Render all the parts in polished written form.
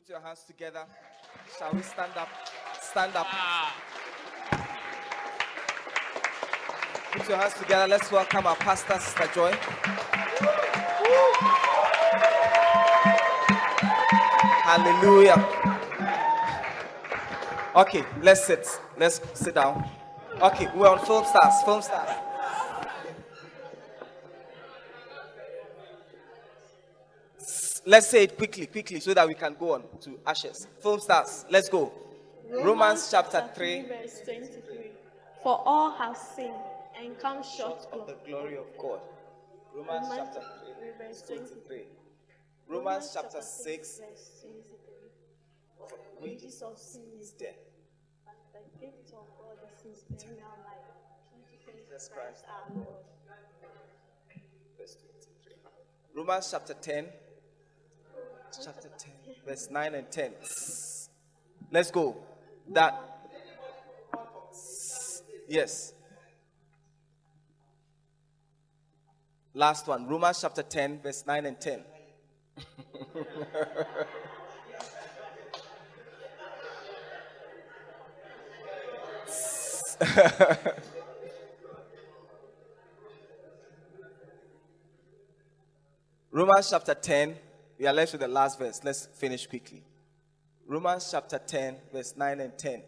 Put your hands together. Shall we stand up? Stand up. Put your hands together. Let's welcome our pastor, Sister Joy. Hallelujah. Okay, let's sit. Let's sit down. Okay, we're on Film Stars. Film Stars. Let's say it quickly, so that we can go on to ashes. Film Stars, let's go. Romans chapter 3, verse 23. For all have sinned and come short of the glory of God. Romans chapter 3, verse 23. Romans chapter 6, verse 23. Wages of sin is death. But the gift of God is eternal life. Jesus Christ our Lord. Verse 23. Romans chapter 10. Chapter 10, verse 9 and 10. Let's go. That. Yes. Last one. Romans chapter 10, verse 9 and 10. Romans chapter 10. We are left with the last verse. Let's finish quickly. Romans chapter 10, verse 9 and 10.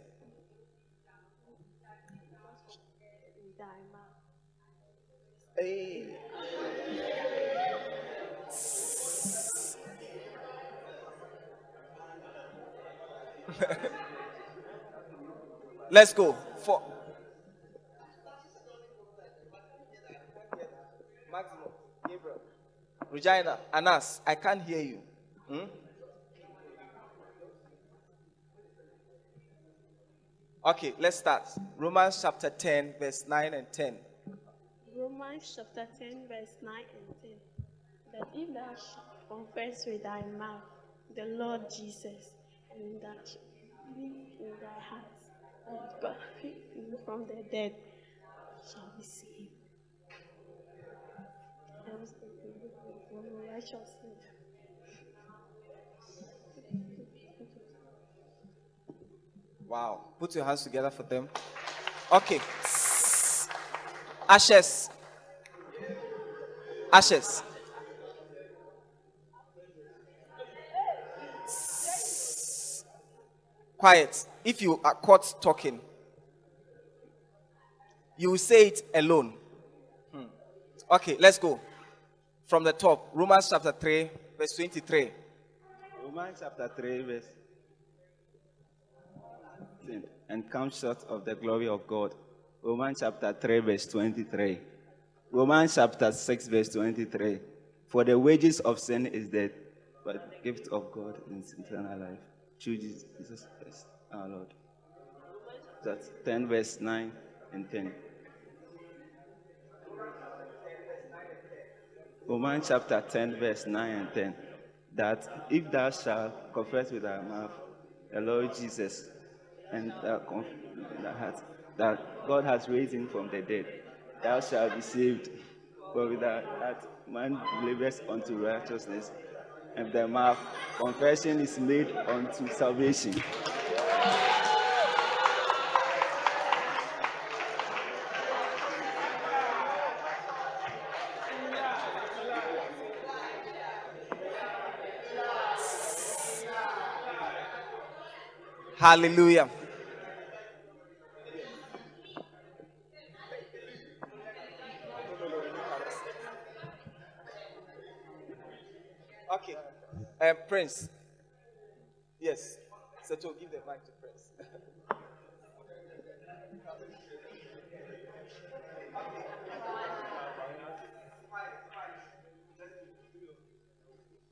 Hey. Let's go. For Maximo, Gabriel. Regina, Anas, I can't hear you. Okay, let's start. Romans chapter 10, verse 9 and 10. Romans chapter 10, verse 9 and 10. That if thou shalt confess with thy mouth the Lord Jesus, and thou shalt believe in thy heart that God raised him from the dead, shall be saved. Wow. Put your hands together for them. Okay. Ashes. Ashes. Quiet. If you are caught talking, you will say it alone. Okay, let's go. From the top, Romans chapter 3, verse 23. Romans chapter 3, verse 10. And come short of the glory of God. Romans chapter 3, verse 23. Romans chapter 6, verse 23. For the wages of sin is death, but the gift of God is eternal life. Through Jesus Christ our Lord. That's 10, verse 9 and 10. Romans chapter 10, verse 9 and 10, that if thou shalt confess with thy mouth the Lord Jesus and thy heart that God has raised him from the dead, thou shalt be saved. For with thy heart man believeth unto righteousness, and with thy mouth confession is made unto salvation. Hallelujah. Okay. Prince. Yes. So to give the mic to Prince.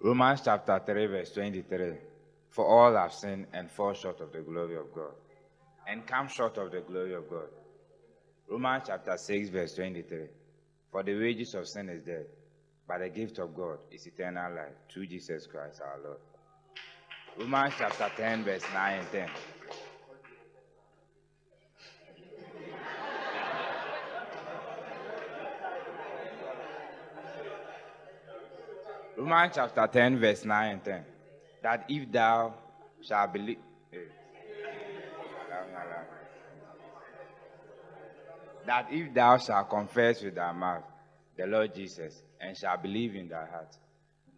Romans chapter 3, verse 23. For all have sinned and fall short of the glory of God, and come short of the glory of God. Romans chapter 6, verse 23. For the wages of sin is death, but the gift of God is eternal life through Jesus Christ our Lord. Romans chapter 10, verse 9 and 10. Romans chapter 10, verse 9 and 10. That if thou shall believe. That if thou shalt confess with thy mouth the Lord Jesus, and shalt believe in thy heart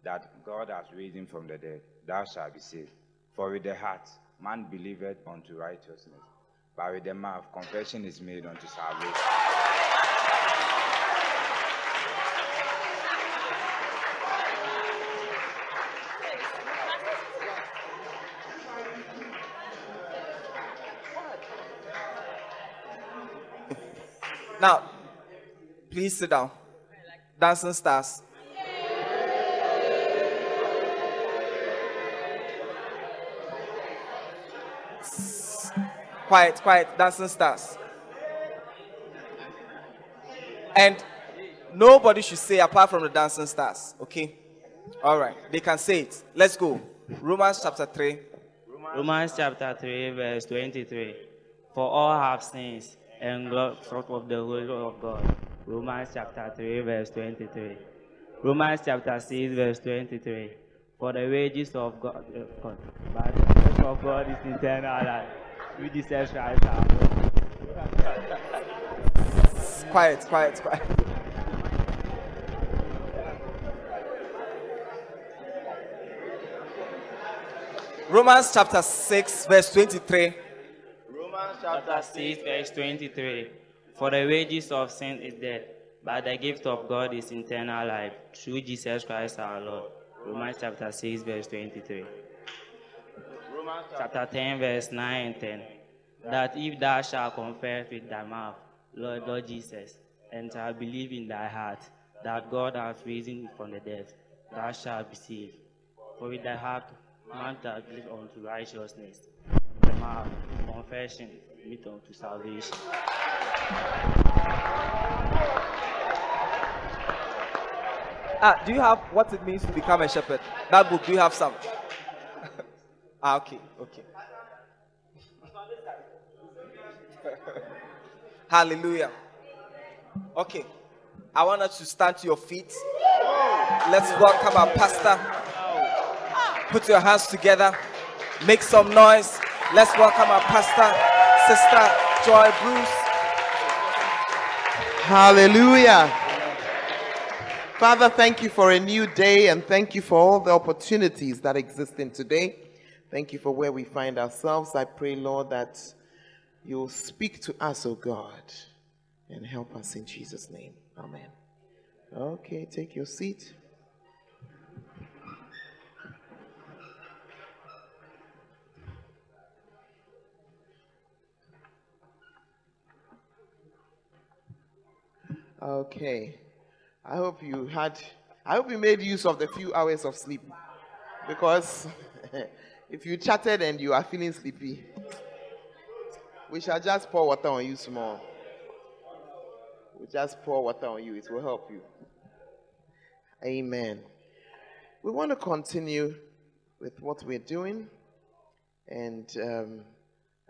that God has raised him from the dead, thou shalt be saved. For with the heart man believeth unto righteousness, but with the mouth confession is made unto salvation. Now, please sit down. Dancing stars. Quiet, quiet, dancing stars. And nobody should say apart from the dancing stars, okay? All right, they can say it. Let's go. Romans chapter 3. Romans chapter 3, verse 23. For all have sinned and got short of the glory of God. Romans chapter 3, verse 23. Romans chapter 6, verse 23. For the wages of God, but the grace of God is eternal life. We deserve Christ our Lord. Quiet, quiet, quiet. Romans chapter 6, verse 23. Romans chapter 6, verse 23. For the wages of sin is death, but the gift of God is eternal life through Jesus Christ our Lord. Romans chapter 6, verse 23. Romans chapter 10, verse 9 and 10. That if thou shalt confess with thy mouth, Lord Jesus, and shalt believe in thy heart that God hath raised him from the dead, thou shalt be saved. For with thy heart man shall believe unto righteousness, and with thy mouth confession leadeth unto salvation. Do you have what it means to become a shepherd? That book, do you have some? Okay. Hallelujah. Okay. I want us to stand to your feet. Let's welcome our pastor. Put your hands together. Make some noise. Let's welcome our pastor, Sister Joy Bruce. Hallelujah. Father, thank you for a new day, and thank you for all the opportunities that exist in today. Thank you for where we find ourselves. I pray, Lord, that you'll speak to us, oh God, and help us in Jesus' name. Amen. Okay, take your seat. Okay, I hope you made use of the few hours of sleep, because if you chatted and you are feeling sleepy, we shall just pour water on you small. We'll just pour water on you. It will help you. Amen. We want to continue with what we're doing, and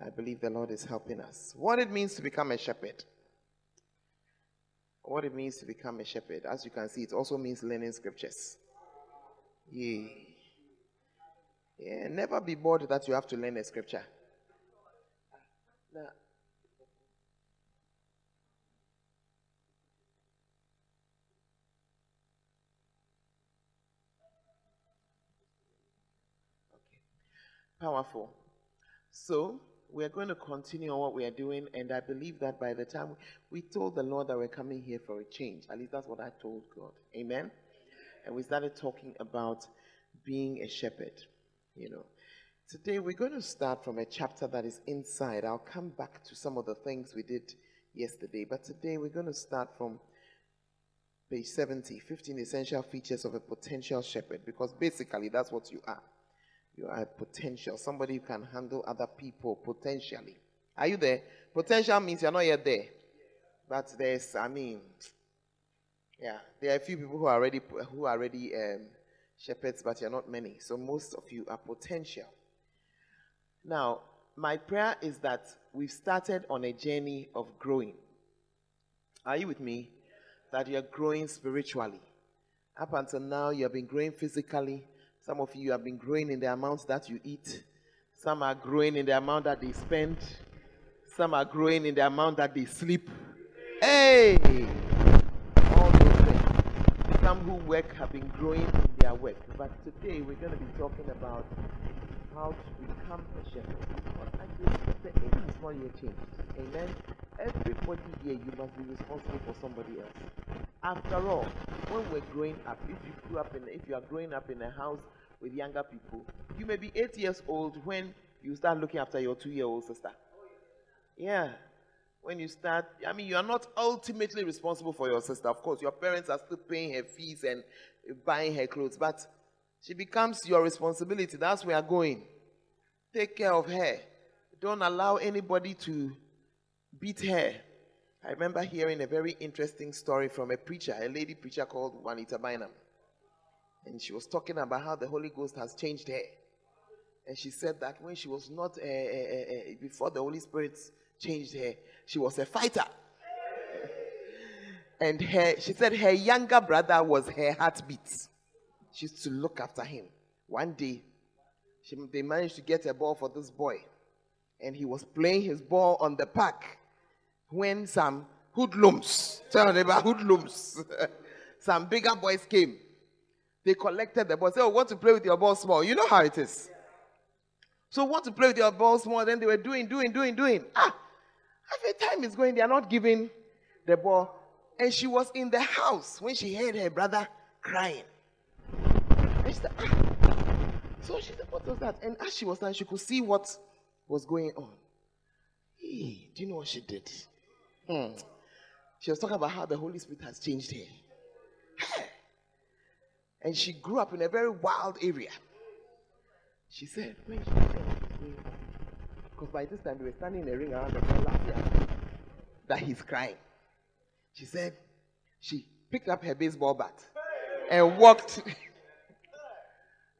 I believe the Lord is helping us. What it means to become a shepherd. What it means to become a shepherd. As you can see, it also means learning scriptures. Yeah. Yeah, never be bored that you have to learn a scripture. Now, okay. Powerful. So, we are going to continue on what we are doing, and I believe that by the time we told the Lord that we're coming here for a change, at least that's what I told God. Amen. And we started talking about being a shepherd. You know, today we're going to start from a chapter that is inside. I'll come back to some of the things we did yesterday, but today we're going to start from page 70, 15 essential features of a potential shepherd, because basically that's what you are. You are a potential, somebody who can handle other people potentially. Are you there? Potential means you're not yet there. But there's, there are a few people who are already, shepherds, but you're not many. So most of you are potential. Now, my prayer is that we've started on a journey of growing. Are you with me? That you're growing spiritually. Up until now, you have been growing physically. Some of you have been growing in the amounts that you eat. Some are growing in the amount that they spend. Some are growing in the amount that they sleep. Hey! All those things. Some who work have been growing in their work. But today we're going to be talking about how to become a shepherd. The aim is not yet changed. Amen? Everybody here, you must be responsible for somebody else. After all, when we're growing up, if you are growing up in a house with younger people, you may be 8 years old when you start looking after your 2-year-old sister. Yeah. When you start, you are not ultimately responsible for your sister. Of course, your parents are still paying her fees and buying her clothes, but she becomes your responsibility. That's where we are going. Take care of her. Don't allow anybody to beat her. I remember hearing a very interesting story from a preacher, a lady preacher called Juanita Bynum. And she was talking about how the Holy Ghost has changed her. And she said that when she was not, before the Holy Spirit changed her, she was a fighter. And she said her younger brother was her heartbeat. She used to look after him. One day, they managed to get a ball for this boy. And he was playing his ball on the park when some hoodlums, tell me about hoodlums, some bigger boys came. They collected the ball. They said, oh, want to play with your ball small? You know how it is. So want to play with your ball small? Then they were doing. Half the time is going, they are not giving the ball. And she was in the house when she heard her brother crying. And she said, So she said, what was that? And as she was there, she could see what was going on. Hey, do you know what she did? She was talking about how the Holy Spirit has changed her. And she grew up in a very wild area. She said, because by this time we were standing in a ring around the corner that he's crying. She said, she picked up her baseball bat and walked.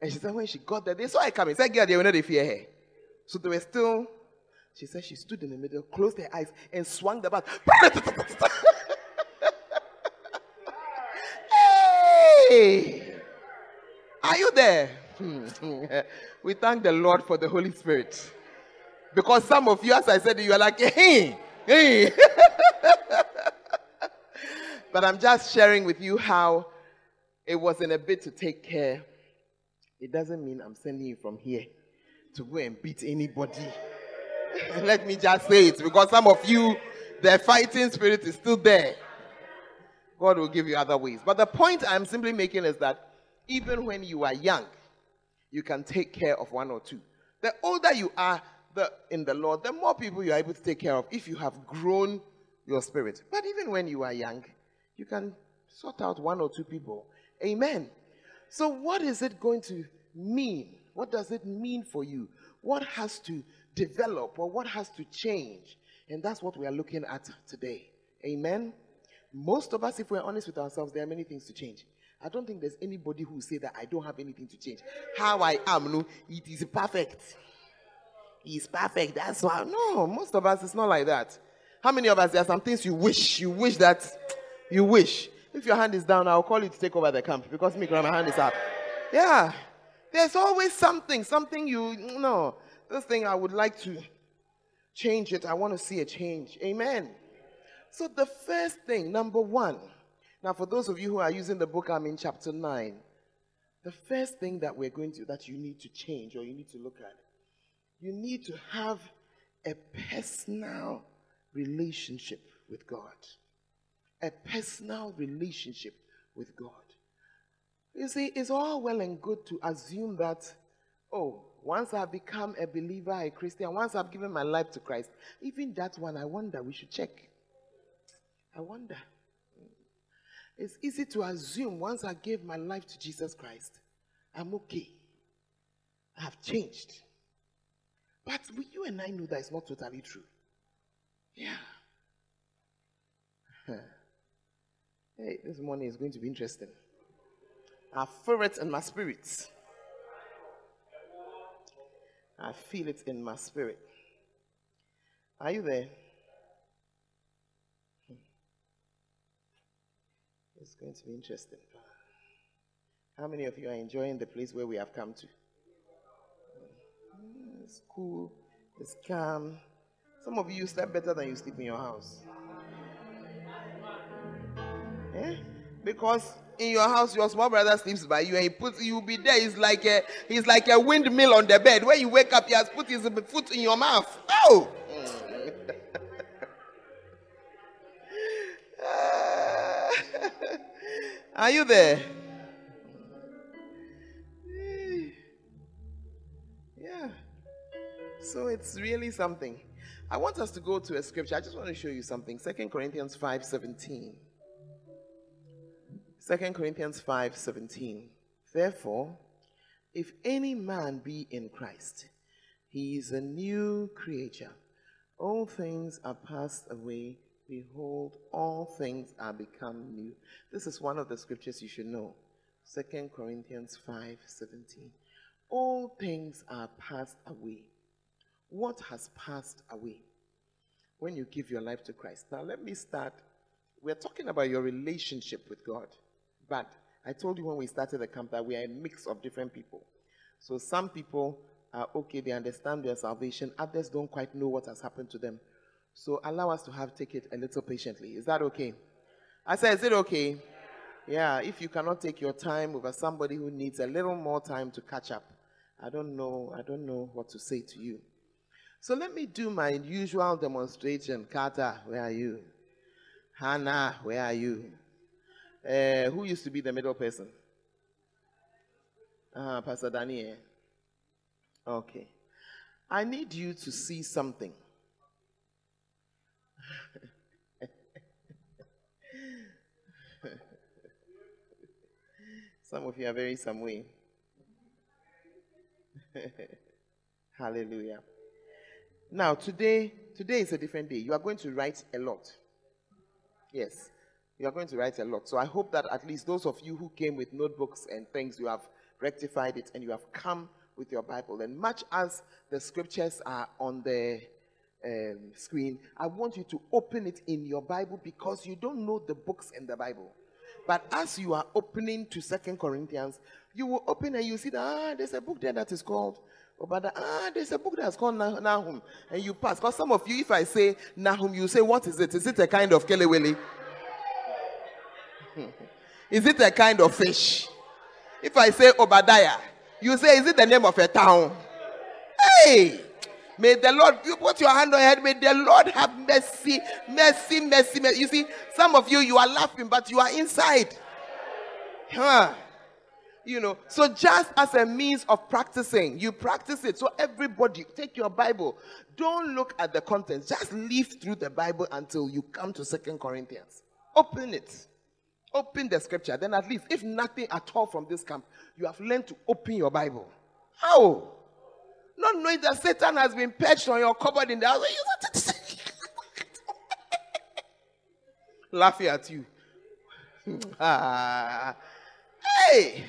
And she said, when she got there, they saw her coming. She said, girl, they will not fear her. So they were still, she said she stood in the middle, closed her eyes, and swung the bat. Hey! Are you there? We thank the Lord for the Holy Spirit. Because some of you, as I said, you are like, hey. But I'm just sharing with you how it was in a bid to take care. It doesn't mean I'm sending you from here to go and beat anybody. Let me just say it, because some of you, the fighting spirit is still there. God will give you other ways. But the point I'm simply making is that even when you are young, you can take care of one or two. The older you are in the Lord, the more people you are able to take care of if you have grown your spirit. But even when you are young, you can sort out one or two people. Amen. So what is it going to mean? What does it mean for you? What has to develop or what has to change? And that's what we are looking at today. Amen? Most of us, if we're honest with ourselves, there are many things to change. I don't think there's anybody who will say that I don't have anything to change. How I am, no, it is perfect. It's perfect. That's why. No, most of us, it's not like that. How many of us, there are some things you wish. If your hand is down, I'll call you to take over the camp because my hand is up. Yeah. There's always something this thing I would like to change it. I want to see a change. Amen. So the first thing, number one. Now for those of you who are using the book, I'm in chapter 9. The first thing that that you need to change or you need to look at, you need to have a personal relationship with God. A personal relationship with God. You see, it's all well and good to assume that, once I've become a believer, a Christian, once I've given my life to Christ, even that one, I wonder, we should check. I wonder. It's easy to assume once I gave my life to Jesus Christ, I'm okay. I've changed. But you and I know that it's not totally true. Yeah. Hey, this morning is going to be interesting. I feel it in my spirit. I feel it in my spirit. Are you there? It's going to be interesting. How many of you are enjoying the place where we have come to? It's cool. It's calm. Some of you sleep better than you sleep in your house. Eh? Because in your house, your small brother sleeps by you, and you'll be there. He's like a windmill on the bed. When you wake up, he has put his foot in your mouth. Oh! Are you there? Yeah. So it's really something. I want us to go to a scripture. I just want to show you something. 2 Corinthians 5:17. 2 Corinthians 5:17. Therefore, if any man be in Christ, he is a new creature. All things are passed away. Behold, all things are become new. This is one of the scriptures you should know. 2 Corinthians 5:17. All things are passed away. What has passed away? When you give your life to Christ. Now let me start. We're talking about your relationship with God. But I told you when we started the camp that we are a mix of different people. So some people are okay, they understand their salvation. Others don't quite know what has happened to them. So allow us to take it a little patiently. Is that okay? I said, is it okay? Yeah, if you cannot take your time over somebody who needs a little more time to catch up, I don't know what to say to you. So let me do my usual demonstration. Carter, where are you? Hannah, where are you? Who used to be the middle person? Pastor Daniel. Okay. I need you to see something. Some of you are very some way. Hallelujah. Now, today is a different day. You are going to write a lot. Yes. You are going to write a lot. So I hope that at least those of you who came with notebooks and things, you have rectified it and you have come with your Bible. And much as the scriptures are on the screen, I want you to open it in your Bible because you don't know the books in the Bible. But as you are opening to 2 Corinthians, you will open and you see that there's a book there that is called Obadiah. There's a book that's called Nahum. And you pass. Because some of you, if I say Nahum, you say, what is it? Is it a kind of kelewele? Is it a kind of fish? If I say Obadiah, you say, is it the name of a town? Hey! May the Lord, you put your hand on your head, may the Lord have mercy, mercy, mercy, mercy. You see, some of you, you are laughing, but you are inside. Huh. You know, so just as a means of practicing, you practice it. So everybody, take your Bible. Don't look at the contents. Just leaf through the Bible until you come to 2 Corinthians. Open it. Open the scripture. Then at least, if nothing at all from this camp, you have learned to open your Bible. How? Not knowing that Satan has been perched on your cupboard in the house. Laughing at you. Hey!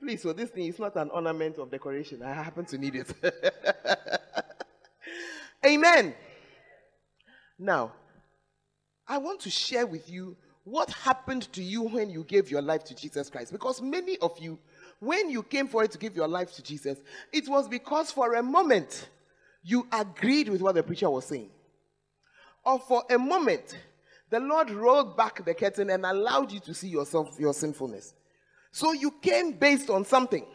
Please, so this thing is not an ornament of decoration. I happen to need it. Amen. Now, I want to share with you what happened to you when you gave your life to Jesus Christ. Because many of you, when you came forward to give your life to Jesus, it was because for a moment you agreed with what the preacher was saying. Or for a moment, the Lord rolled back the curtain and allowed you to see yourself, your sinfulness. So you came based on something.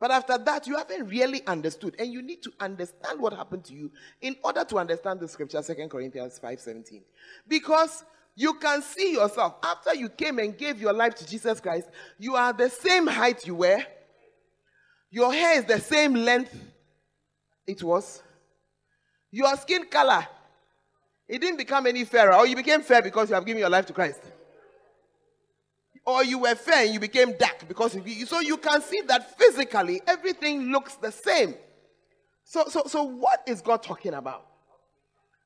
But after that, you haven't really understood. And you need to understand what happened to you in order to understand the scripture, 2 Corinthians 5:17. Because you can see yourself. After you came and gave your life to Jesus Christ, you are the same height you were. Your hair is the same length it was. Your skin color, it didn't become any fairer. Or you became fair because you have given your life to Christ. Or you were fair and you became dark because of you. So you can see that physically everything looks the same. So what is God talking about?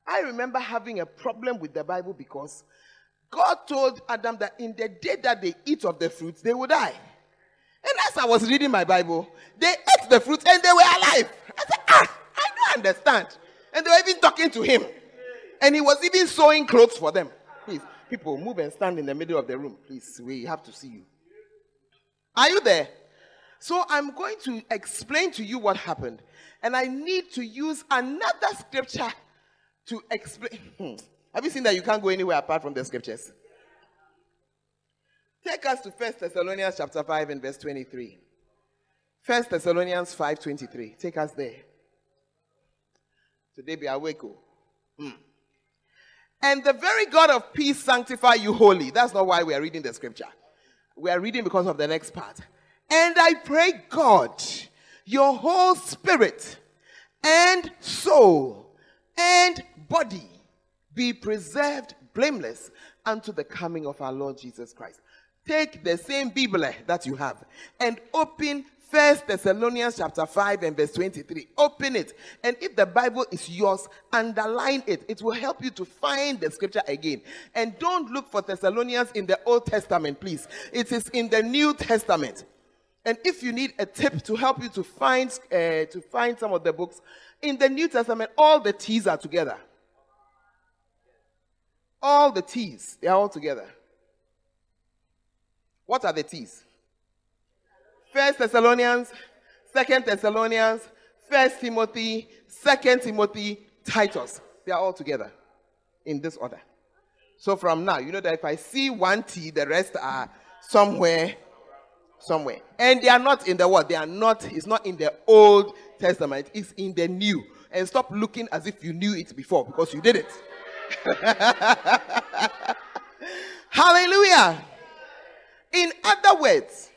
I remember having a problem with the Bible because God told Adam that in the day that they eat of the fruit, they will die. And as I was reading my Bible, they ate the fruit and they were alive. I said, I don't understand. And they were even talking to him. And he was even sewing clothes for them. Please, people, move and stand in the middle of the room. Please, we have to see you. Are you there? So I'm going to explain to you what happened. And I need to use another scripture to explain. Have you seen that you can't go anywhere apart from the scriptures? Take us to First Thessalonians chapter 5 and verse 23. First Thessalonians 5:23. Take us there. Today be awake. And the very God of peace sanctify you wholly. That's not why we are reading the scripture. We are reading because of the next part. And I pray God, your whole spirit and soul and body be preserved blameless unto the coming of our Lord Jesus Christ. Take the same Bible that you have and open First Thessalonians chapter 5 and verse 23. Open it. And if the Bible is yours, underline it. It will help you to find the scripture again. And don't look for Thessalonians in the Old Testament, please. It is in the New Testament. And if you need a tip to help you to find some of the books, in the New Testament, all the T's are together. All the T's, they are all together. What are the T's? First Thessalonians, Second Thessalonians, First Timothy, Second Timothy, Titus. They are all together in this order. So from now, you know that if I see one T, the rest are somewhere. And they are not in the world. They are not, it's not in the Old Testament. It's in the New. And stop looking as if you knew it before, because you did it. Hallelujah. In other words,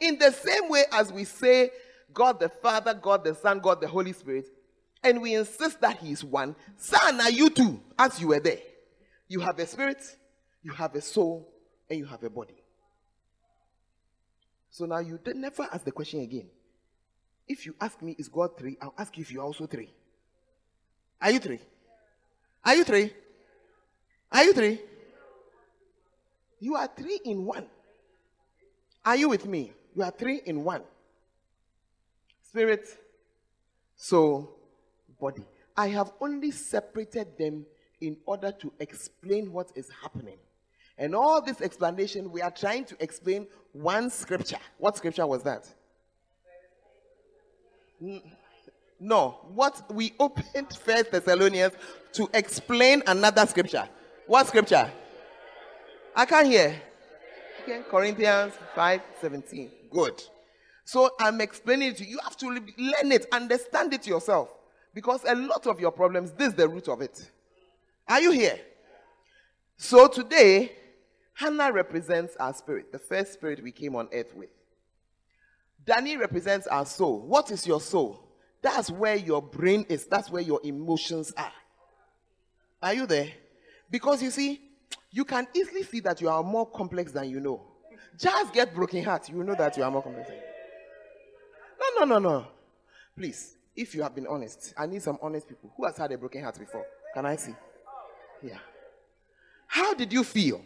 in the same way as we say God the Father, God the Son, God the Holy Spirit, and we insist that He is one, Son, are you too, as you were there? You have a spirit, you have a soul, and you have a body. So now you never ask the question again. If you ask me, is God three? I'll ask you if you are also three. Are you three? Are you three? Are you three? You are three in one. Are you with me? You are three in one. Spirit, soul, body. I have only separated them in order to explain what is happening. And all this explanation, we are trying to explain one scripture. What scripture was that? No. What we opened First Thessalonians to explain another scripture. What scripture? I can't hear. Second Corinthians 5:17. Good. So I'm explaining it to you. You have to learn it, understand it yourself. Because a lot of your problems, this is the root of it. Are you here? So today, Hannah represents our spirit, the first spirit we came on earth with. Danny represents our soul. What is your soul? That's where your brain is. That's where your emotions are. Are you there? Because you see, you can easily see that you are more complex than you know. Just get broken heart. You know that you are more complex than you know. No. Please, if you have been honest, I need some honest people. Who has had a broken heart before? Can I see? Yeah. How did you feel?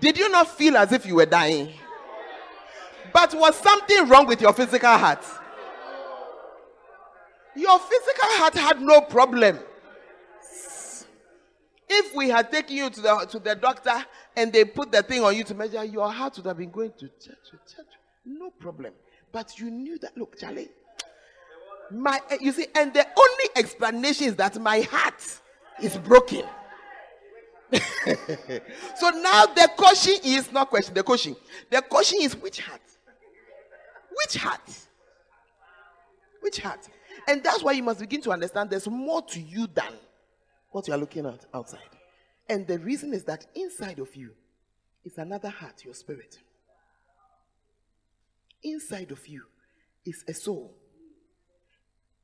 Did you not feel as if you were dying? But was something wrong with your physical heart? Your physical heart had no problem. If we had taken you to the doctor and they put the thing on you to measure, your heart would have been going to church. No problem. But you knew that, look, Charlie, you see, and the only explanation is that my heart is broken. So now the question is, not question, the question. The question is, which heart? Which heart? Which heart? And that's why you must begin to understand there's more to you than what you are looking at outside. And the reason is that inside of you is another heart, your spirit. Inside of you is a soul.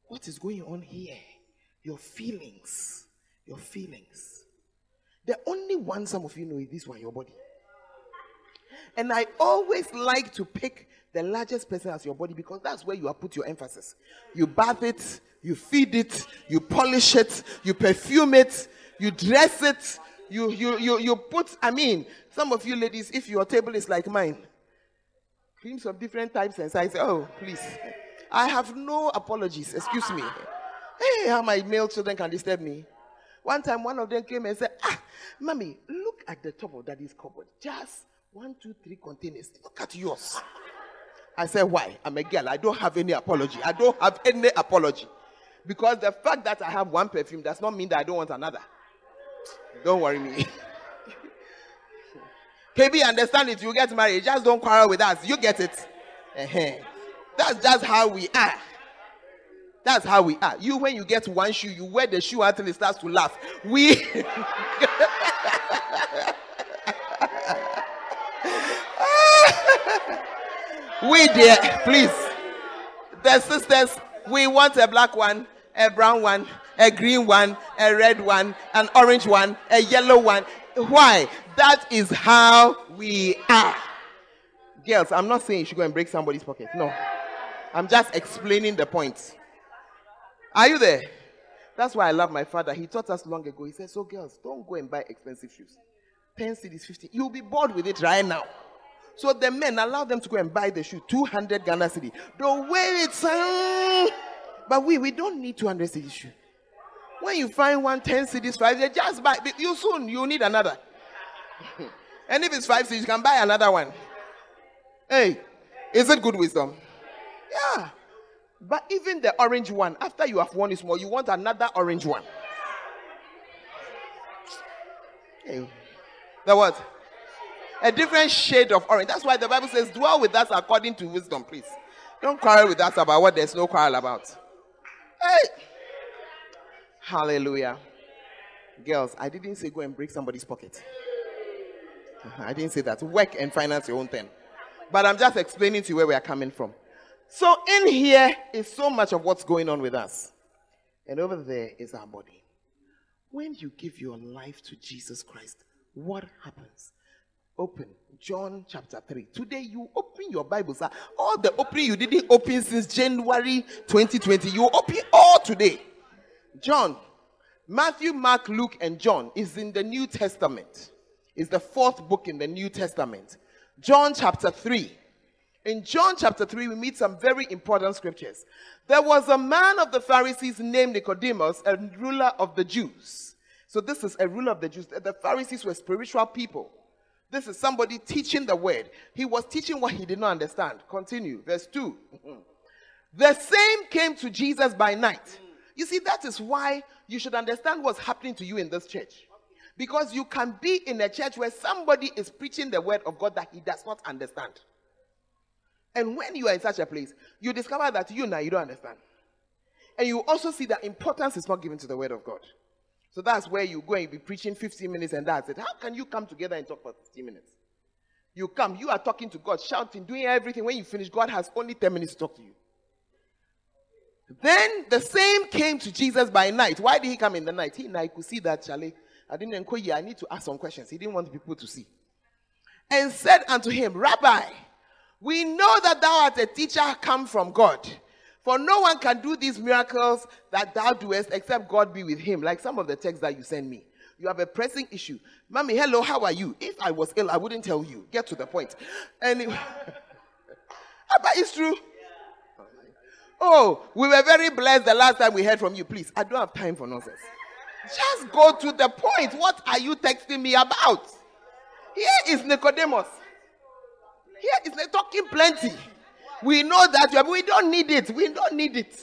What is going on here? Your feelings. Your feelings. The only one some of you know is this one, your body. And I always like to pick the largest person as your body because that's where you have put your emphasis. You bathe it. You feed it, you polish it, you perfume it, you dress it, you put, I mean, some of you ladies, if your table is like mine, creams of different types and sizes. Oh, please. I have no apologies. Excuse me. Hey, how my male children can disturb me. One time, one of them came and said, Mommy, look at the top of daddy's cupboard. Just 1, 2, 3 containers. Look at yours. I said, why? I'm a girl. I don't have any apology. I don't have any apology. Because the fact that I have one perfume does not mean that I don't want another. Don't worry me. KB, understand it. You get married. Just don't quarrel with us. You get it. Uh-huh. That's just how we are. That's how we are. You, when you get one shoe, you wear the shoe until it starts to laugh. We... We dear, please. The sisters, we want a black one, a brown one, a green one, a red one, an orange one, a yellow one. Why? That is how we are. Girls, I'm not saying you should go and break somebody's pocket. No. I'm just explaining the point. Are you there? That's why I love my father. He taught us long ago. He said, so girls, don't go and buy expensive shoes. 10 cedis, 50. You'll be bored with it right now. So the men, allow them to go and buy the shoe, 200 Ghana cedi. Don't wear it, son. But we don't need 200 cedi shoe. When you find one 10 cedis, 5 cedis, just buy. You soon, you need another. And if it's 5 cedis, you can buy another one. Hey, is it good wisdom? Yeah. But even the orange one, after you have one is more, you want another orange one. Hey. The what? A different shade of orange. That's why the Bible says, dwell with us according to wisdom, please. Don't quarrel with us about what there's no quarrel about. Hey! Hallelujah. Girls, I didn't say go and break somebody's pocket. I didn't say that. Work and finance your own thing. But I'm just explaining to you where we are coming from. So in here is so much of what's going on with us. And over there is our body. When you give your life to Jesus Christ, what happens? Open John chapter 3. Today you open your Bibles. All the opening you didn't open since January 2020. You open all today. John, Matthew, Mark, Luke, and John is in the New Testament. It's the fourth book in the New Testament. John chapter 3. In John chapter 3, we meet some very important scriptures. There was a man of the Pharisees named Nicodemus, a ruler of the Jews. So this is a ruler of the Jews. The Pharisees were spiritual people. This is somebody teaching the word. He was teaching what he did not understand. Continue. Verse 2. The same came to Jesus by night. You see, that is why you should understand what's happening to you in this church. Because you can be in a church where somebody is preaching the word of God that he does not understand. And when you are in such a place, you discover that you don't understand. And you also see that importance is not given to the word of God. So that's where you go and you be preaching 15 minutes and that's it. How can you come together and talk for 15 minutes? You come, you are talking to God, shouting, doing everything. When you finish, God has only 10 minutes to talk to you. Then the same came to Jesus by night. Why did he come in the night? He could see that, Charlie. I need to ask some questions. He didn't want people to see. And said unto him, Rabbi, we know that thou art a teacher come from God. For no one can do these miracles that thou doest except God be with him. Like some of the texts that you send me. You have a pressing issue. Mommy, hello, how are you? If I was ill, I wouldn't tell you. Get to the point. Anyway. But it's true. Oh, we were very blessed the last time we heard from you. Please, I don't have time for nonsense. Just go to the point. What are you texting me about? Here is Nicodemus. Here is talking plenty. We know that, but we don't need it. We don't need it.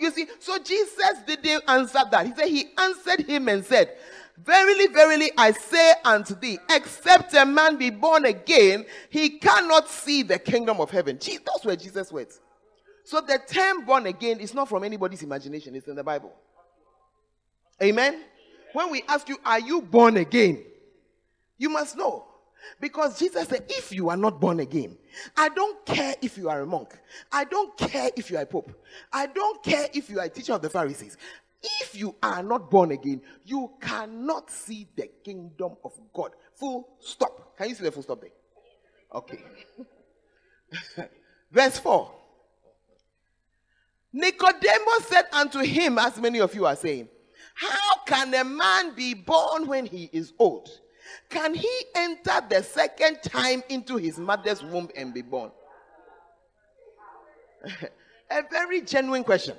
You see, so Jesus didn't answer that. He said, he answered him and said, verily, verily, I say unto thee, except a man be born again, he cannot see the kingdom of heaven. Those were Jesus' words. So the term born again is not from anybody's imagination. It's in the Bible. Amen? When we ask you, are you born again? You must know. Because Jesus said, if you are not born again, I don't care if you are a monk. I don't care if you are a pope. I don't care if you are a teacher of the Pharisees. If you are not born again, you cannot see the kingdom of God. Full stop. Can you see the full stop there? Okay. Verse 4. Nicodemus said unto him, as many of you are saying, how can a man be born when he is old? Can he enter the second time into his mother's womb and be born? A very genuine question.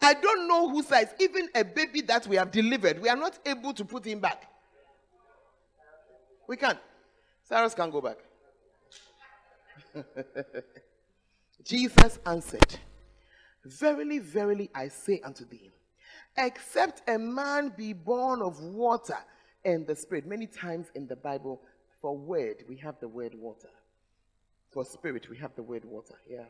I don't know who says, even a baby that we have delivered, we are not able to put him back. We can. Cyrus can go back. Jesus answered, Verily, verily, I say unto thee, except a man be born of water and the Spirit. Many times in the Bible, for word, we have the word water. For spirit, we have the word water. Yeah.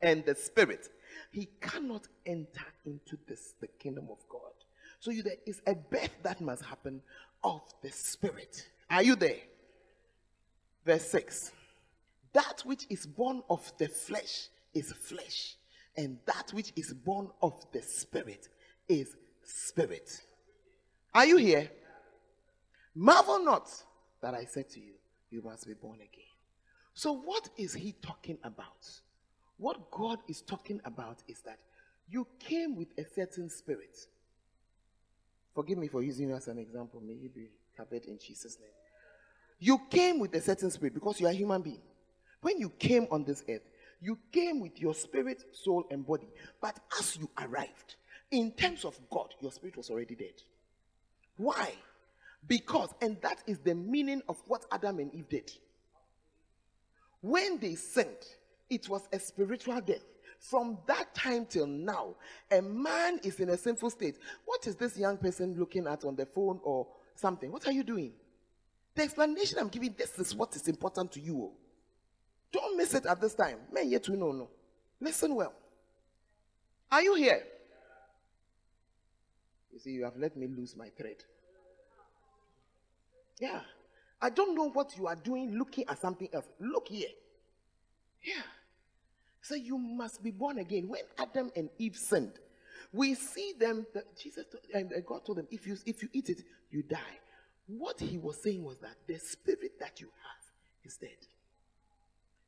And the Spirit, he cannot enter into this, the kingdom of God. So there is a birth that must happen of the Spirit. Are you there? Verse 6. That which is born of the flesh is flesh, and that which is born of the Spirit is spirit. Are you here? Marvel not that I said to you, you must be born again. So what is he talking about? What God is talking about is that you came with a certain spirit. Forgive me for using you as an example. May you be covered in Jesus' name. You came with a certain spirit because you are a human being. When you came on this earth, you came with your spirit, soul, and body. But as you arrived, in terms of God, your spirit was already dead. Why? Because, and that is the meaning of what Adam and Eve did. When they sinned, it was a spiritual death. From that time till now, a man is in a sinful state. What is this young person looking at on the phone or something? What are you doing? The explanation I'm giving, this is what is important to you. Don't miss it at this time. Listen well. Are you here? You see, you have let me lose my thread. Yeah. I don't know what you are doing looking at something else. Look here. Yeah. So you must be born again. When Adam and Eve sinned, we see them, God told them, if you eat it, you die. What he was saying was that the spirit that you have is dead.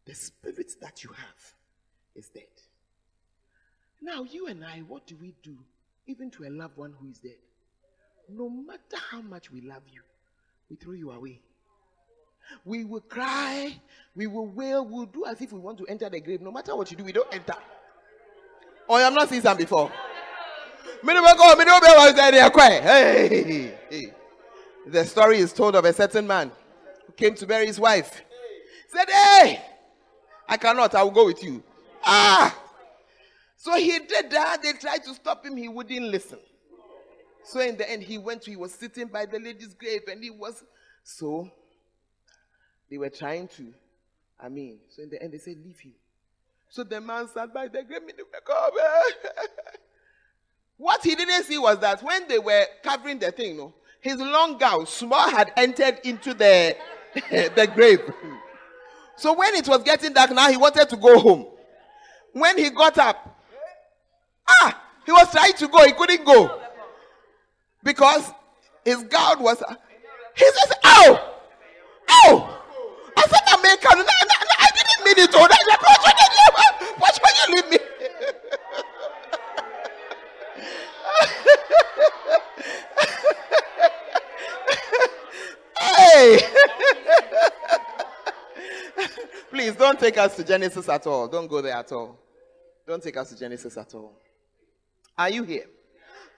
The spirit that you have is dead. Now, you and I, what do we do even to a loved one who is dead? No matter how much we love you, we throw you away. We will cry, we will wail, we'll do as if we want to enter the grave. No matter what you do, we don't enter. Oh, I have not seen some before. Hey. The story is told of a certain man who came to bury his wife. Said, hey, I cannot, I will go with you. Ah! So he did that, they tried to stop him, he wouldn't listen. So in the end, he was sitting by the lady's grave, and they were trying to, so in the end they said, leave him. So the man sat by the grave. What he didn't see was that when they were covering the thing, his long gown, small, had entered into the, the grave. So when it was getting dark now, he wanted to go home. When he got up, he was trying to go, he couldn't go. Because his gown was, he says, ow! I said, I didn't mean it. Why should you leave me? Hey! Please don't take us to Genesis at all. Don't go there at all. Don't take us to Genesis at all. Are you here?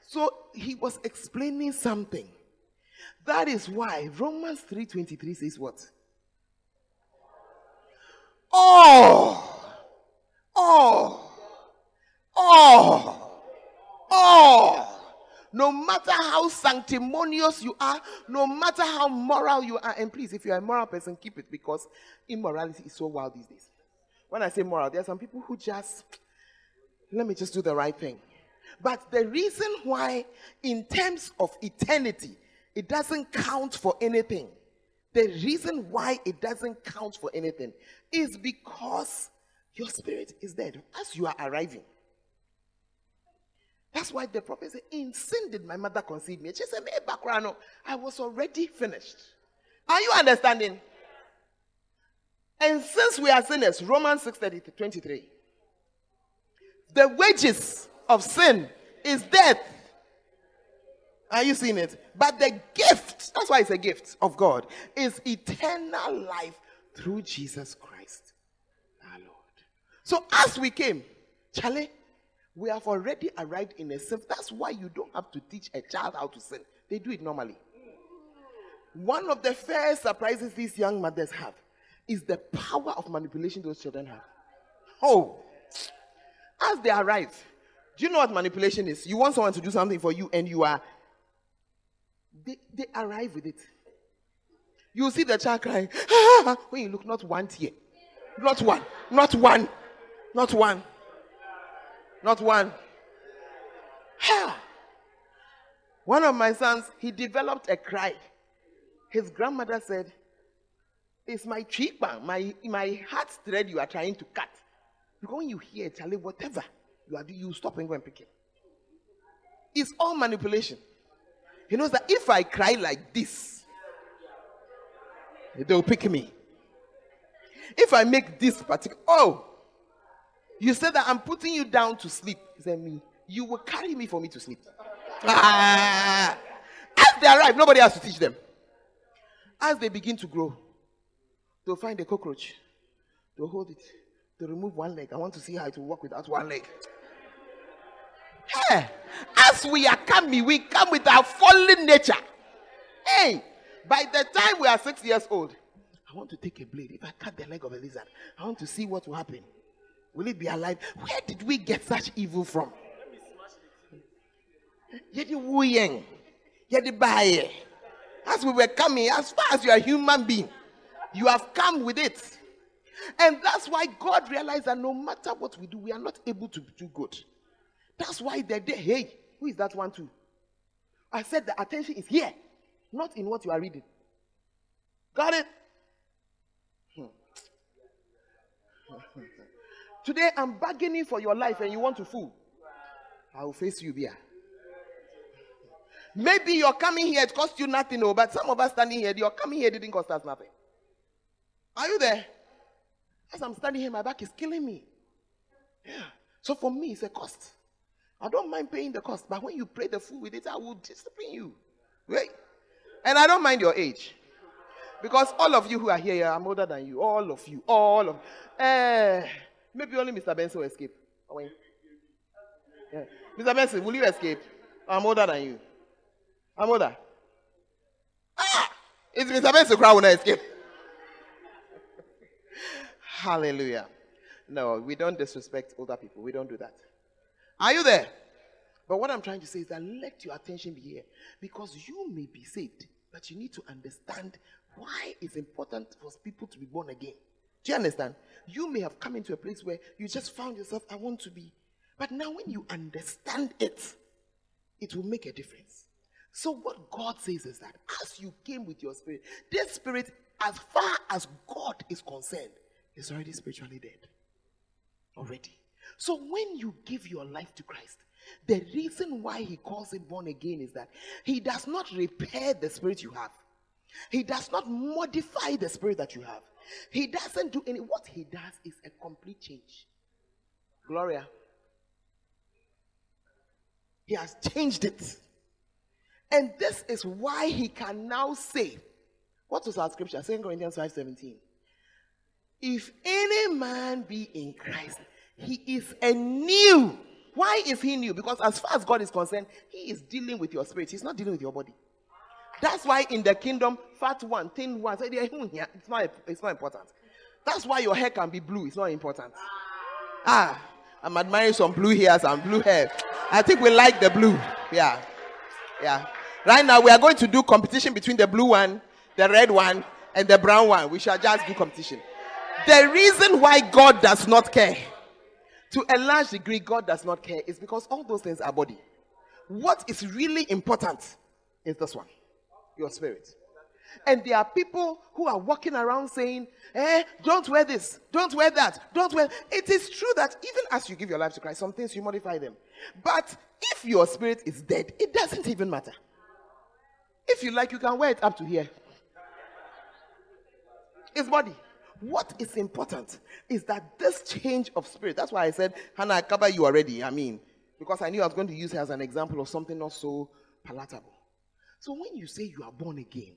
So he was explaining something. That is why Romans 3:23 says what? No matter how sanctimonious you are, no matter how moral you are, and please, if you are a moral person, keep it, because immorality is so wild these days. When I say moral, there are some people who just, let me just do the right thing. But the reason why, in terms of eternity, it doesn't count for anything. The reason why it doesn't count for anything is because your spirit is dead as you are arriving. That's why the prophet said, in sin did my mother conceive me. She said, I was already finished. Are you understanding? And since we are sinners, Romans 6:23, the wages of sin is death. Are you seeing it? But the gift, that's why it's a gift of God, is eternal life through Jesus Christ, our Lord. So as we came, Charlie, we have already arrived in a sin. That's why you don't have to teach a child how to sin. They do it normally. One of the first surprises these young mothers have is the power of manipulation those children have. Oh, as they are right. Do you know what manipulation is? You want someone to do something for you and you are... They arrive with it. You see the child crying. Ah, when you look, not one tear. Not one. Not one. Not one. Not one. Ha! One of my sons, he developed a cry. His grandmother said, "It's my cheekbone, my heart thread you are trying to cut." Because when you hear, Charlie, whatever you are doing, you stop and go and pick it. It's all manipulation. He knows that if I cry like this, they'll pick me. If I make this particular, oh, you said that I'm putting you down to sleep. He said, "Me, you will carry me for me to sleep." Ah! As they arrive, nobody has to teach them. As they begin to grow, they'll find a cockroach. They'll hold it. They'll remove one leg. I want to see how it will walk without one leg. Hey, as we are coming, we come with our fallen nature. Hey, by the time we are 6 years old, I want to take a blade. If I cut the leg of a lizard, I want to see what will happen. Will it be alive? Where did we get such evil from? As we were coming, as far as you are a human being, you have come with it. And that's why God realized that no matter what we do, we are not able to do good. That's why the day, hey, who is that one too? I said the attention is here, not in what you are reading. Got it? Today I'm bargaining for your life and you want to fool. I will face you here. Maybe you're coming here, it cost you nothing, but some of us standing here, you're coming here, didn't cost us nothing. Are you there? As I'm standing here, my back is killing me. Yeah. So for me, it's a cost. I don't mind paying the cost, but when you pray the fool with it, I will discipline you. Right? And I don't mind your age. Because all of you who are here, I'm older than you. All of you. All of you. Maybe only Mr. Benson will escape. Away. Yeah. Mr. Benson, will you escape? I'm older than you. I'm older. Ah! It's Mr. Benson crowd will not escape. Hallelujah. No, we don't disrespect older people. We don't do that. Are you there? But what I'm trying to say is that let your attention be here. Because you may be saved, but you need to understand why it's important for people to be born again. Do you understand? You may have come into a place where you just found yourself, I want to be. But now when you understand it, it will make a difference. So what God says is that as you came with your spirit, this spirit, as far as God is concerned, is already spiritually dead. Already. So when you give your life to Christ, the reason why he calls it born again is that he does not repair the spirit you have. He does not modify the spirit that you have. He doesn't do any. What he does is a complete change. Gloria. He has changed it. And this is why he can now say, what was our scripture? Second Corinthians 5:17. If any man be in Christ, he is a new. Why is he new? Because as far as God is concerned, he is dealing with your spirit. He's not dealing with your body. That's why in the kingdom, fat one, thin one, it's not important. That's why your hair can be blue. It's not important. Ah, I'm admiring some blue hairs and blue hair. I think we like the blue. Yeah. Yeah. Right now, we are going to do competition between the blue one, the red one, and the brown one. We shall just do competition. The reason why God does not care, to a large degree, God does not care, is because all those things are body. What is really important is this one, your spirit. And there are people who are walking around saying, don't wear this, don't wear that, don't wear. It is true that even as you give your life to Christ, some things you modify them. But if your spirit is dead, it doesn't even matter. If you like, you can wear it up to here. It's body. What is important is that this change of spirit, that's why I said, Hannah, I cover you already. I mean, because I knew I was going to use her as an example of something not so palatable. So when you say you are born again,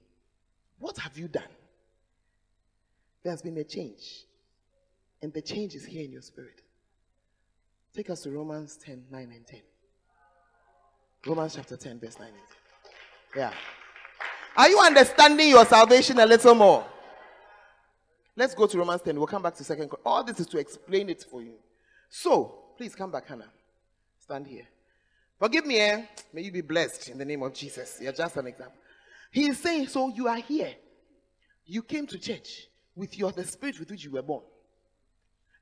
what have you done? There's been a change. And the change is here in your spirit. Take us to Romans 10:9 and 10. Romans chapter 10, verse 9 and 10. Yeah. Are you understanding your salvation a little more? Let's go to Romans 10. We'll come back to Second. All this is to explain it for you. So, please come back, Hannah. Stand here. Forgive me, eh? May you be blessed in the name of Jesus. You're just an example. He is saying, so you are here. You came to church with the spirit with which you were born.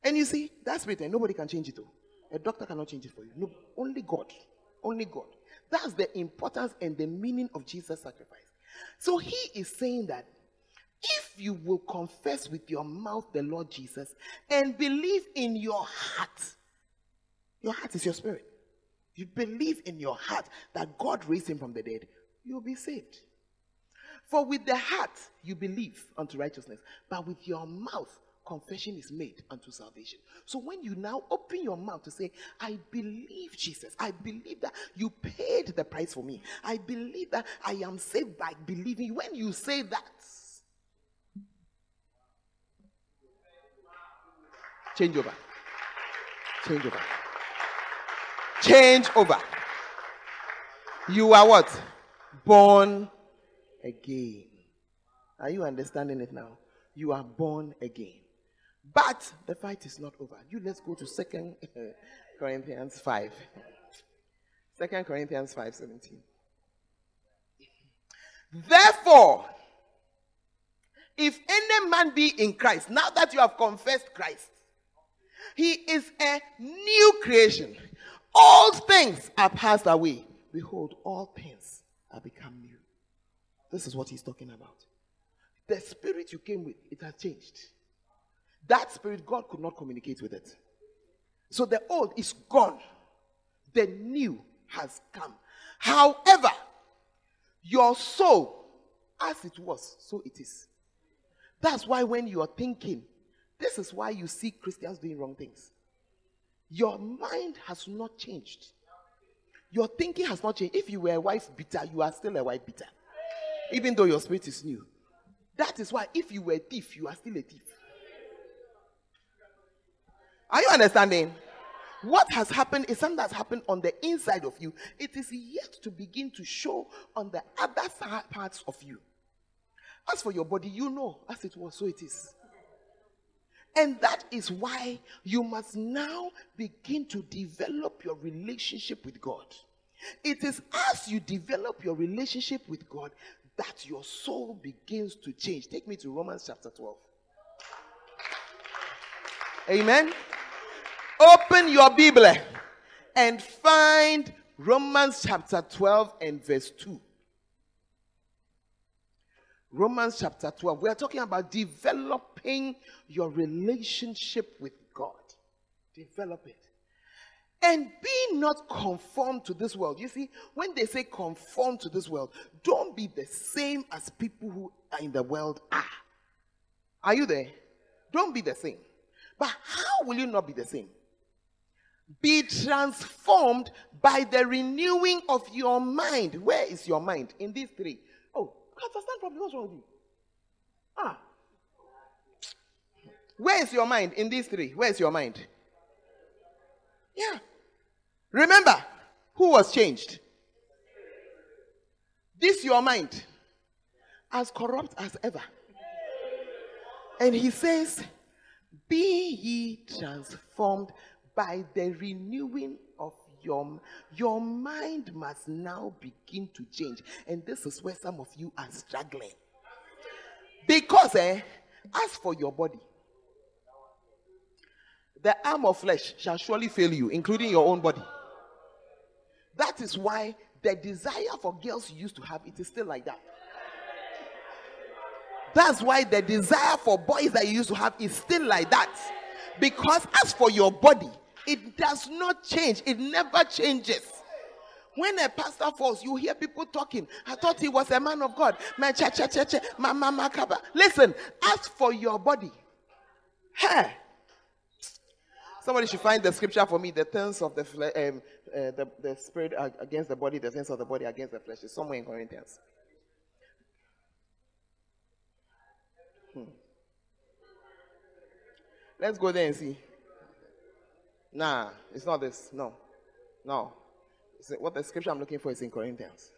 And you see, that spirit, and nobody can change it though. A doctor cannot change it for you. No, only God. Only God. That's the importance and the meaning of Jesus' sacrifice. So he is saying that if you will confess with your mouth the Lord Jesus and believe in your heart is your spirit. You believe in your heart that God raised him from the dead, you'll be saved. For with the heart you believe unto righteousness, but with your mouth confession is made unto salvation. So when you now open your mouth to say, I believe Jesus, I believe that you paid the price for me, I believe that I am saved by believing. When you say that, change over. Change over. Change over. You are what? Born again. Are you understanding it now? You are born again. But the fight is not over. Let's go to 2 Corinthians 5. 2 Corinthians 5:17. Therefore, if any man be in Christ, now that you have confessed Christ, he is a new creation. All things are passed away. Behold, all things are become new. This is what he's talking about. The spirit you came with, it has changed. That spirit, God could not communicate with it. So the old is gone. The new has come. However, your soul, as it was, so it is. That's why when you are thinking, this is why you see Christians doing wrong things. Your mind has not changed. Your thinking has not changed. If you were a wife beater, you are still a wife beater. Even though your spirit is new. That is why if you were a thief, you are still a thief. Are you understanding? What has happened is something that's happened on the inside of you. It is yet to begin to show on the other parts of you. As for your body, you know, as it was, so it is. And that is why you must now begin to develop your relationship with God. It is as you develop your relationship with God that your soul begins to change. Take me to Romans chapter 12. Amen. Open your Bible and find Romans chapter 12 and verse 2. Romans chapter 12. We are talking about developing your relationship with God. Develop it. And be not conformed to this world. You see, when they say conform to this world, don't be the same as people who are in the world are. Are you there? Don't be the same. But how will you not be the same? Be transformed by the renewing of your mind. Where is your mind? In these three. Oh, I understand properly. What's wrong with you? Ah. Where is your mind? In these three. Where is your mind? Yeah. Remember, who was changed? This your mind, as corrupt as ever. And he says, be ye transformed by the renewing of your mind. Your mind must now begin to change. And this is where some of you are struggling. Because, as for your body, the arm of flesh shall surely fail you, including your own body. That is why the desire for girls you used to have, it is still like that. That's why the desire for boys that you used to have is still like that. Because as for your body, it does not change. It never changes. When a pastor falls, you hear people talking. I thought he was a man of God. Listen, as for your body, hair. Somebody should find the scripture for me. The things of the flesh, the spirit against the body, the things of the body against the flesh. It's somewhere in Corinthians. Let's go there and see. Nah, it's not this. No. No. What the scripture I'm looking for is in Corinthians.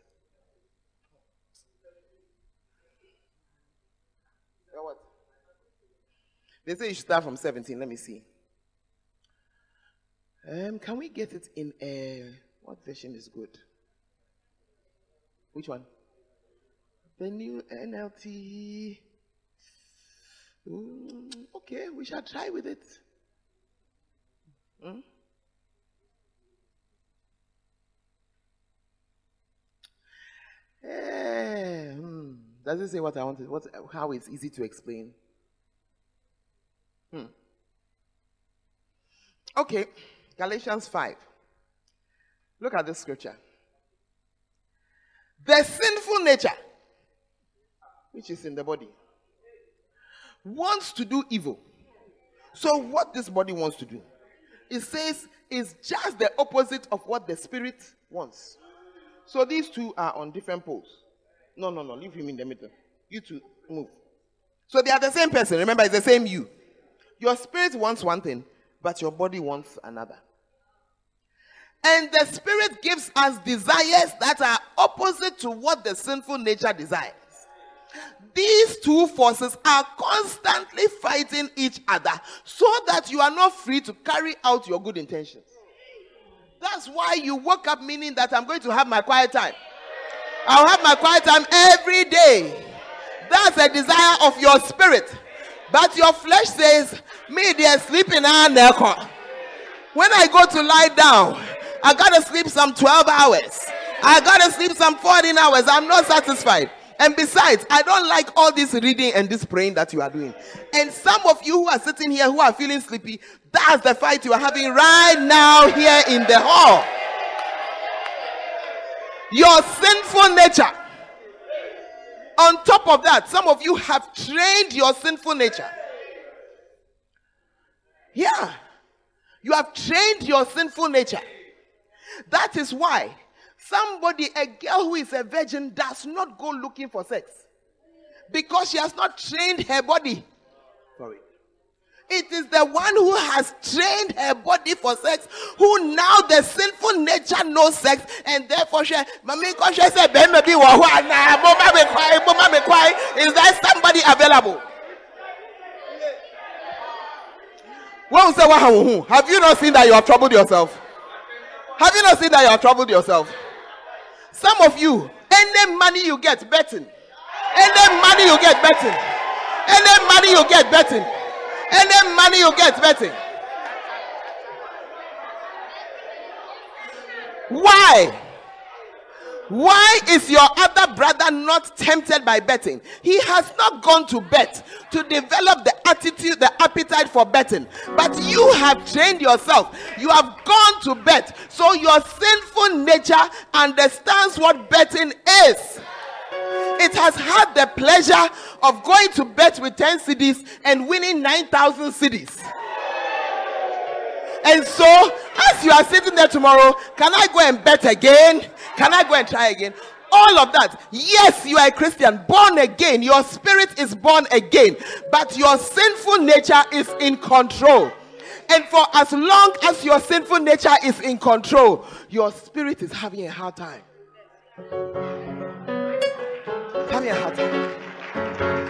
What? They say you should start from 17. Let me see. Can we get it in a... What version is good? Which one? The new NLT. Okay, we shall try with it. Hmm? Does it say what I wanted? What? How it's easy to explain? Okay, Galatians 5. Look at this scripture. The sinful nature, which is in the body, wants to do evil. So what this body wants to do, it says, is just the opposite of what the spirit wants. So these two are on different poles. No, leave him in the middle. You two, move. So they are the same person. Remember, it's the same you. Your spirit wants one thing, but your body wants another. And the spirit gives us desires that are opposite to what the sinful nature desires. These two forces are constantly fighting each other so that you are not free to carry out your good intentions. That's why you woke up meaning that I'm going to have my quiet time. I'll have my quiet time every day. That's a desire of your spirit. But your flesh says, me, they're sleeping. When I go to lie down, I gotta sleep some 12 hours. I gotta sleep some 14 hours. I'm not satisfied. And besides, I don't like all this reading and this praying that you are doing. And some of you who are sitting here who are feeling sleepy, that's the fight you are having right now here in the hall. Your sinful nature. On top of that, some of you have trained your sinful nature. Yeah. You have trained your sinful nature. That is why somebody, a girl who is a virgin, does not go looking for sex. Because she has not trained her body. Sorry. It is the one who has trained her body for sex, who now the sinful nature knows sex, and therefore she said, is there somebody available? Have you not seen that you have troubled yourself? Have you not seen that you have troubled yourself? Some of you, any money you get, betting. Any money you get, betting. Any money you get, betting. Any money you get, betting. Why? Why is your other brother not tempted by betting? He has not gone to bet to develop the attitude, the appetite for betting. But you have trained yourself. You have gone to bet. So your sinful nature understands what betting is. It has had the pleasure of going to bet with 10 cedis and winning 9,000 cedis. And so, as you are sitting there tomorrow, can I go and bet again? Can I go and try again? All of that. Yes, you are a Christian, born again. Your spirit is born again. But your sinful nature is in control. And for as long as your sinful nature is in control, your spirit is having a hard time. It's having a hard time.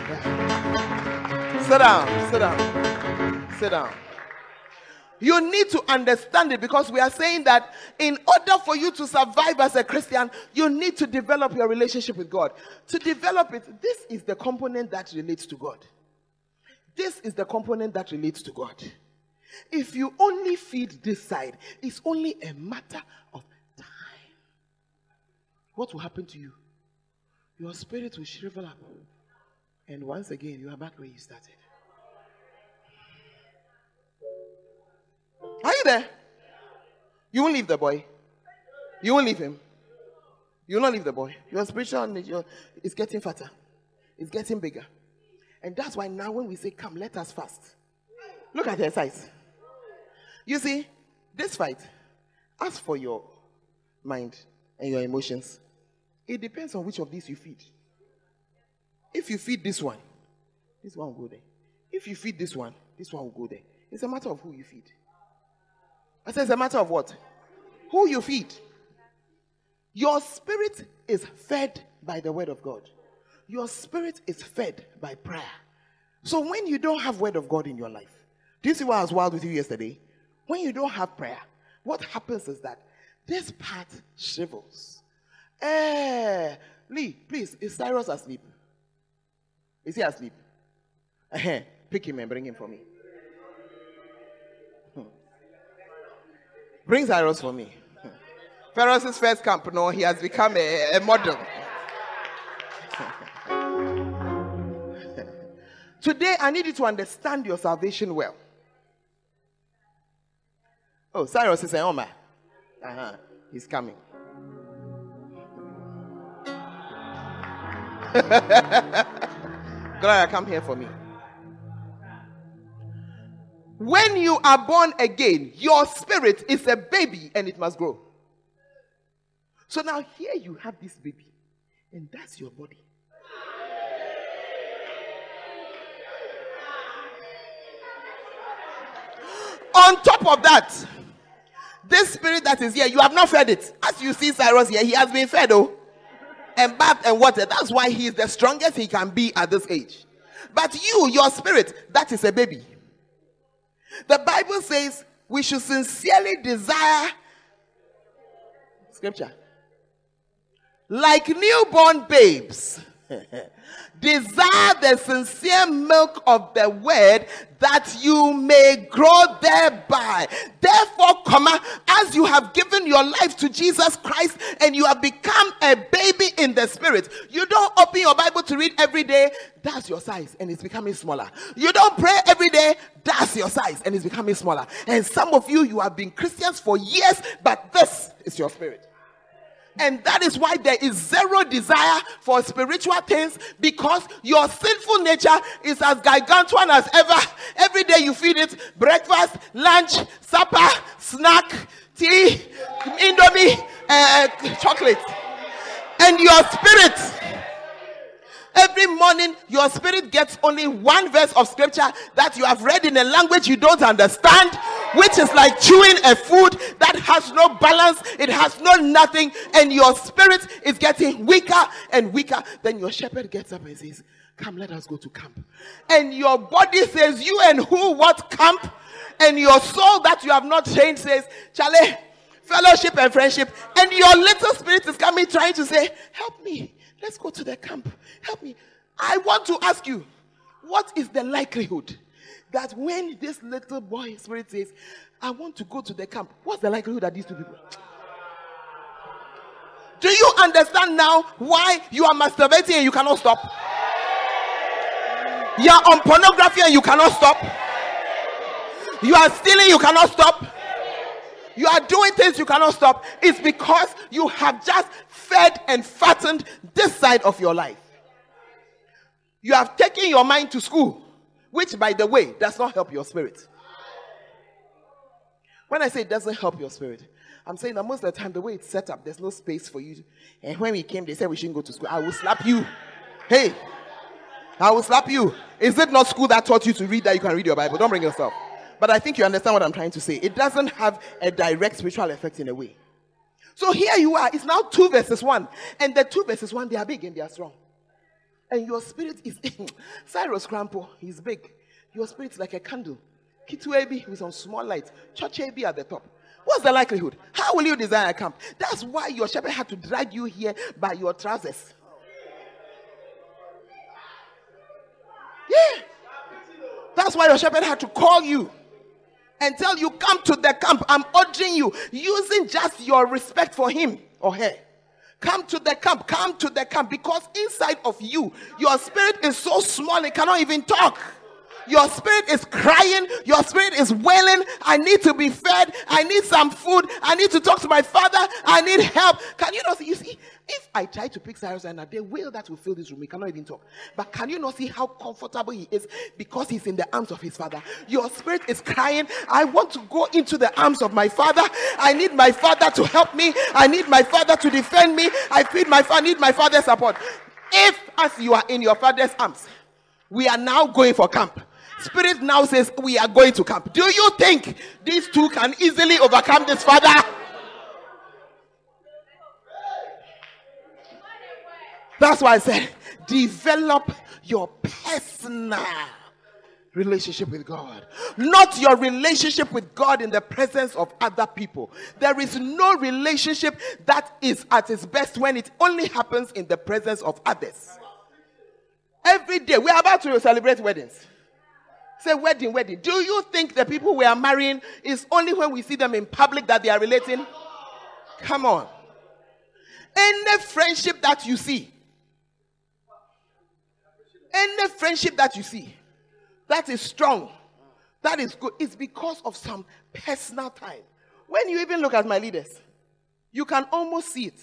Yeah. Sit down, sit down, sit down. You need to understand it, because we are saying that in order for you to survive as a Christian, you need to develop your relationship with God. To develop it, this is the component that relates to God. This is the component that relates to God. If you only feed this side, it's only a matter of time. What will happen to you? Your spirit will shrivel up. And once again, you are back where you started. Are you there? You won't leave the boy. You won't leave him. You will not leave the boy. Your spiritual nature is getting fatter. It's getting bigger. And that's why now when we say, come, let us fast. Look at their size. You see, this fight, as for your mind and your emotions, it depends on which of these you feed. If you feed this one will go there. If you feed this one will go there. It's a matter of who you feed. I said, it's a matter of what? Who you feed. Your spirit is fed by the word of God. Your spirit is fed by prayer. So when you don't have word of God in your life, do you see why I was wild with you yesterday? When you don't have prayer, what happens is that this part shrivels. Lee, please, is Cyrus asleep? Is he asleep? Pick him and bring him for me. Bring Cyrus for me. Cyrus's first camp, no, he has become a model. Today, I need you to understand your salvation well. Oh, Cyrus is an Omar. He's coming. Gloria, come here for me. When you are born again, your spirit is a baby and it must grow. So now here you have this baby, and that's your body. On top of that, this spirit that is here, you have not fed it. As you see Cyrus here, he has been fed, oh, and bathed and watered. That's why he is the strongest he can be at this age. But you, your spirit, that is a baby. The Bible says we should sincerely desire scripture. Like newborn babes, desire the sincere milk of the word that you may grow thereby. Therefore, as you have given your life to Jesus Christ and you have become a baby in the spirit, you don't open your Bible to read every day, that's your size and it's becoming smaller. You don't pray every day, that's your size and it's becoming smaller. And some of you, you have been Christians for years, but this is your spirit. And that is why there is zero desire for spiritual things, because your sinful nature is as gargantuan as ever. Every day you feed it breakfast, lunch, supper, snack, tea, indomie, chocolate. And your spirit, every morning your spirit gets only one verse of scripture that you have read in a language you don't understand, which is like chewing a food that has no balance, it has no nothing, and your spirit is getting weaker and weaker. Then your shepherd gets up and says, come, let us go to camp. And your body says, you and who, what camp? And your soul that you have not changed says, Chale, fellowship and friendship. And your little spirit is coming trying to say, help me, let's go to the camp, help me. I want to ask you, what is the likelihood that when this little boy spirit says, I want to go to the camp, what's the likelihood that these two people? Do you understand now why you are masturbating and you cannot stop? You are on pornography and you cannot stop. You are stealing, you cannot stop. You are doing things you cannot stop. It's because you have just fed and fattened this side of your life. You have taken your mind to school, which, by the way, does not help your spirit. When I say it doesn't help your spirit, I'm saying that most of the time, the way it's set up, there's no space for you. And when we came, they said we shouldn't go to school. I will slap you. Hey, I will slap you. Is it not school that taught you to read that you can read your Bible? Don't bring yourself. But I think you understand what I'm trying to say. It doesn't have a direct spiritual effect in a way. So here you are. It's now 2 verses 1. And the 2 verses 1, they are big and they are strong. And your spirit is Cyrus Crampo, he's big. Your spirit is like a candle. Kitu AB with some small light. Church AB at the top. What's the likelihood? How will you design a camp? That's why your shepherd had to drag you here by your trousers. Yeah. That's why your shepherd had to call you and tell you, come to the camp. I'm urging you, using just your respect for him or her. Come to the camp, come to the camp. Because inside of you, your spirit is so small, it cannot even talk. Your spirit is crying, your spirit is wailing. I need to be fed, I need some food, I need to talk to my father, I need help. Can you not see? You see, if I try to pick Cyrus and the will that will fill this room, he cannot even talk. But can you not see how comfortable he is? Because he's in the arms of his father. Your spirit is crying, I want to go into the arms of my father. I need my father to help me. I need my father to defend me. I need my father's support. If, as you are in your father's arms, we are now going for camp, spirit now says we are going to camp. Do you think these two can easily overcome this father? That's why I said, develop your personal relationship with God. Not your relationship with God in the presence of other people. There is no relationship that is at its best when it only happens in the presence of others. Every day, we're about to celebrate weddings. Say wedding, wedding. Do you think the people we are marrying is only when we see them in public that they are relating? Come on. Any friendship that you see, any friendship that you see, that is strong, that is good, it's because of some personal time. When you even look at my leaders, you can almost see it.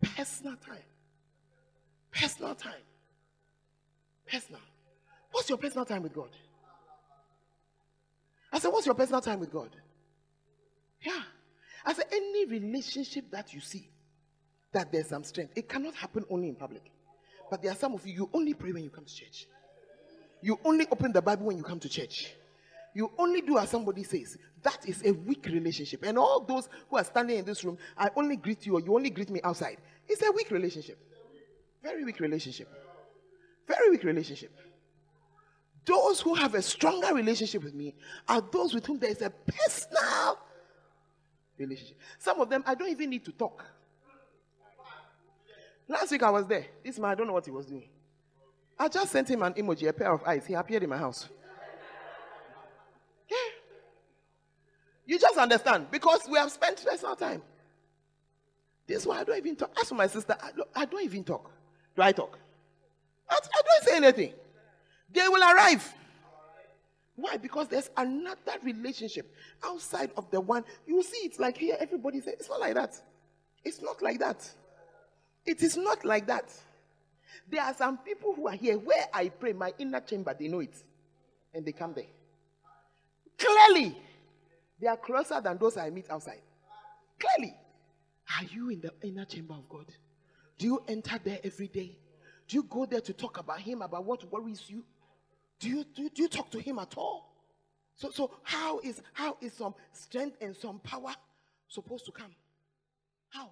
Personal time. Personal time. Personal. What's your personal time with God? I said, what's your personal time with God? Yeah. I said, any relationship that you see, that there's some strength. It cannot happen only in public. But there are some of you, you only pray when you come to church. You only open the Bible when you come to church. You only do as somebody says. That is a weak relationship. And all those who are standing in this room, I only greet you or you only greet me outside. It's a weak relationship. Very weak relationship. Very weak relationship. Those who have a stronger relationship with me are those with whom there is a personal relationship. Some of them, I don't even need to talk. Last week I was there. This man, I don't know what he was doing. I just sent him an emoji, a pair of eyes. He appeared in my house. Yeah. You just understand. Because we have spent personal time. This one, I don't even talk. As for my sister, I don't even talk. Do I talk? I don't say anything. They will arrive. Why? Because there's another relationship outside of the one. You see, it's like here, everybody says, it's not like that. It's not like that. It is not like that. There are some people who are here where I pray, my inner chamber, they know it. And they come there. Clearly, they are closer than those I meet outside. Clearly. Are you in the inner chamber of God? Do you enter there every day? Do you go there to talk about him, about what worries you? Do you talk to him at all? So how is some strength and some power supposed to come? How?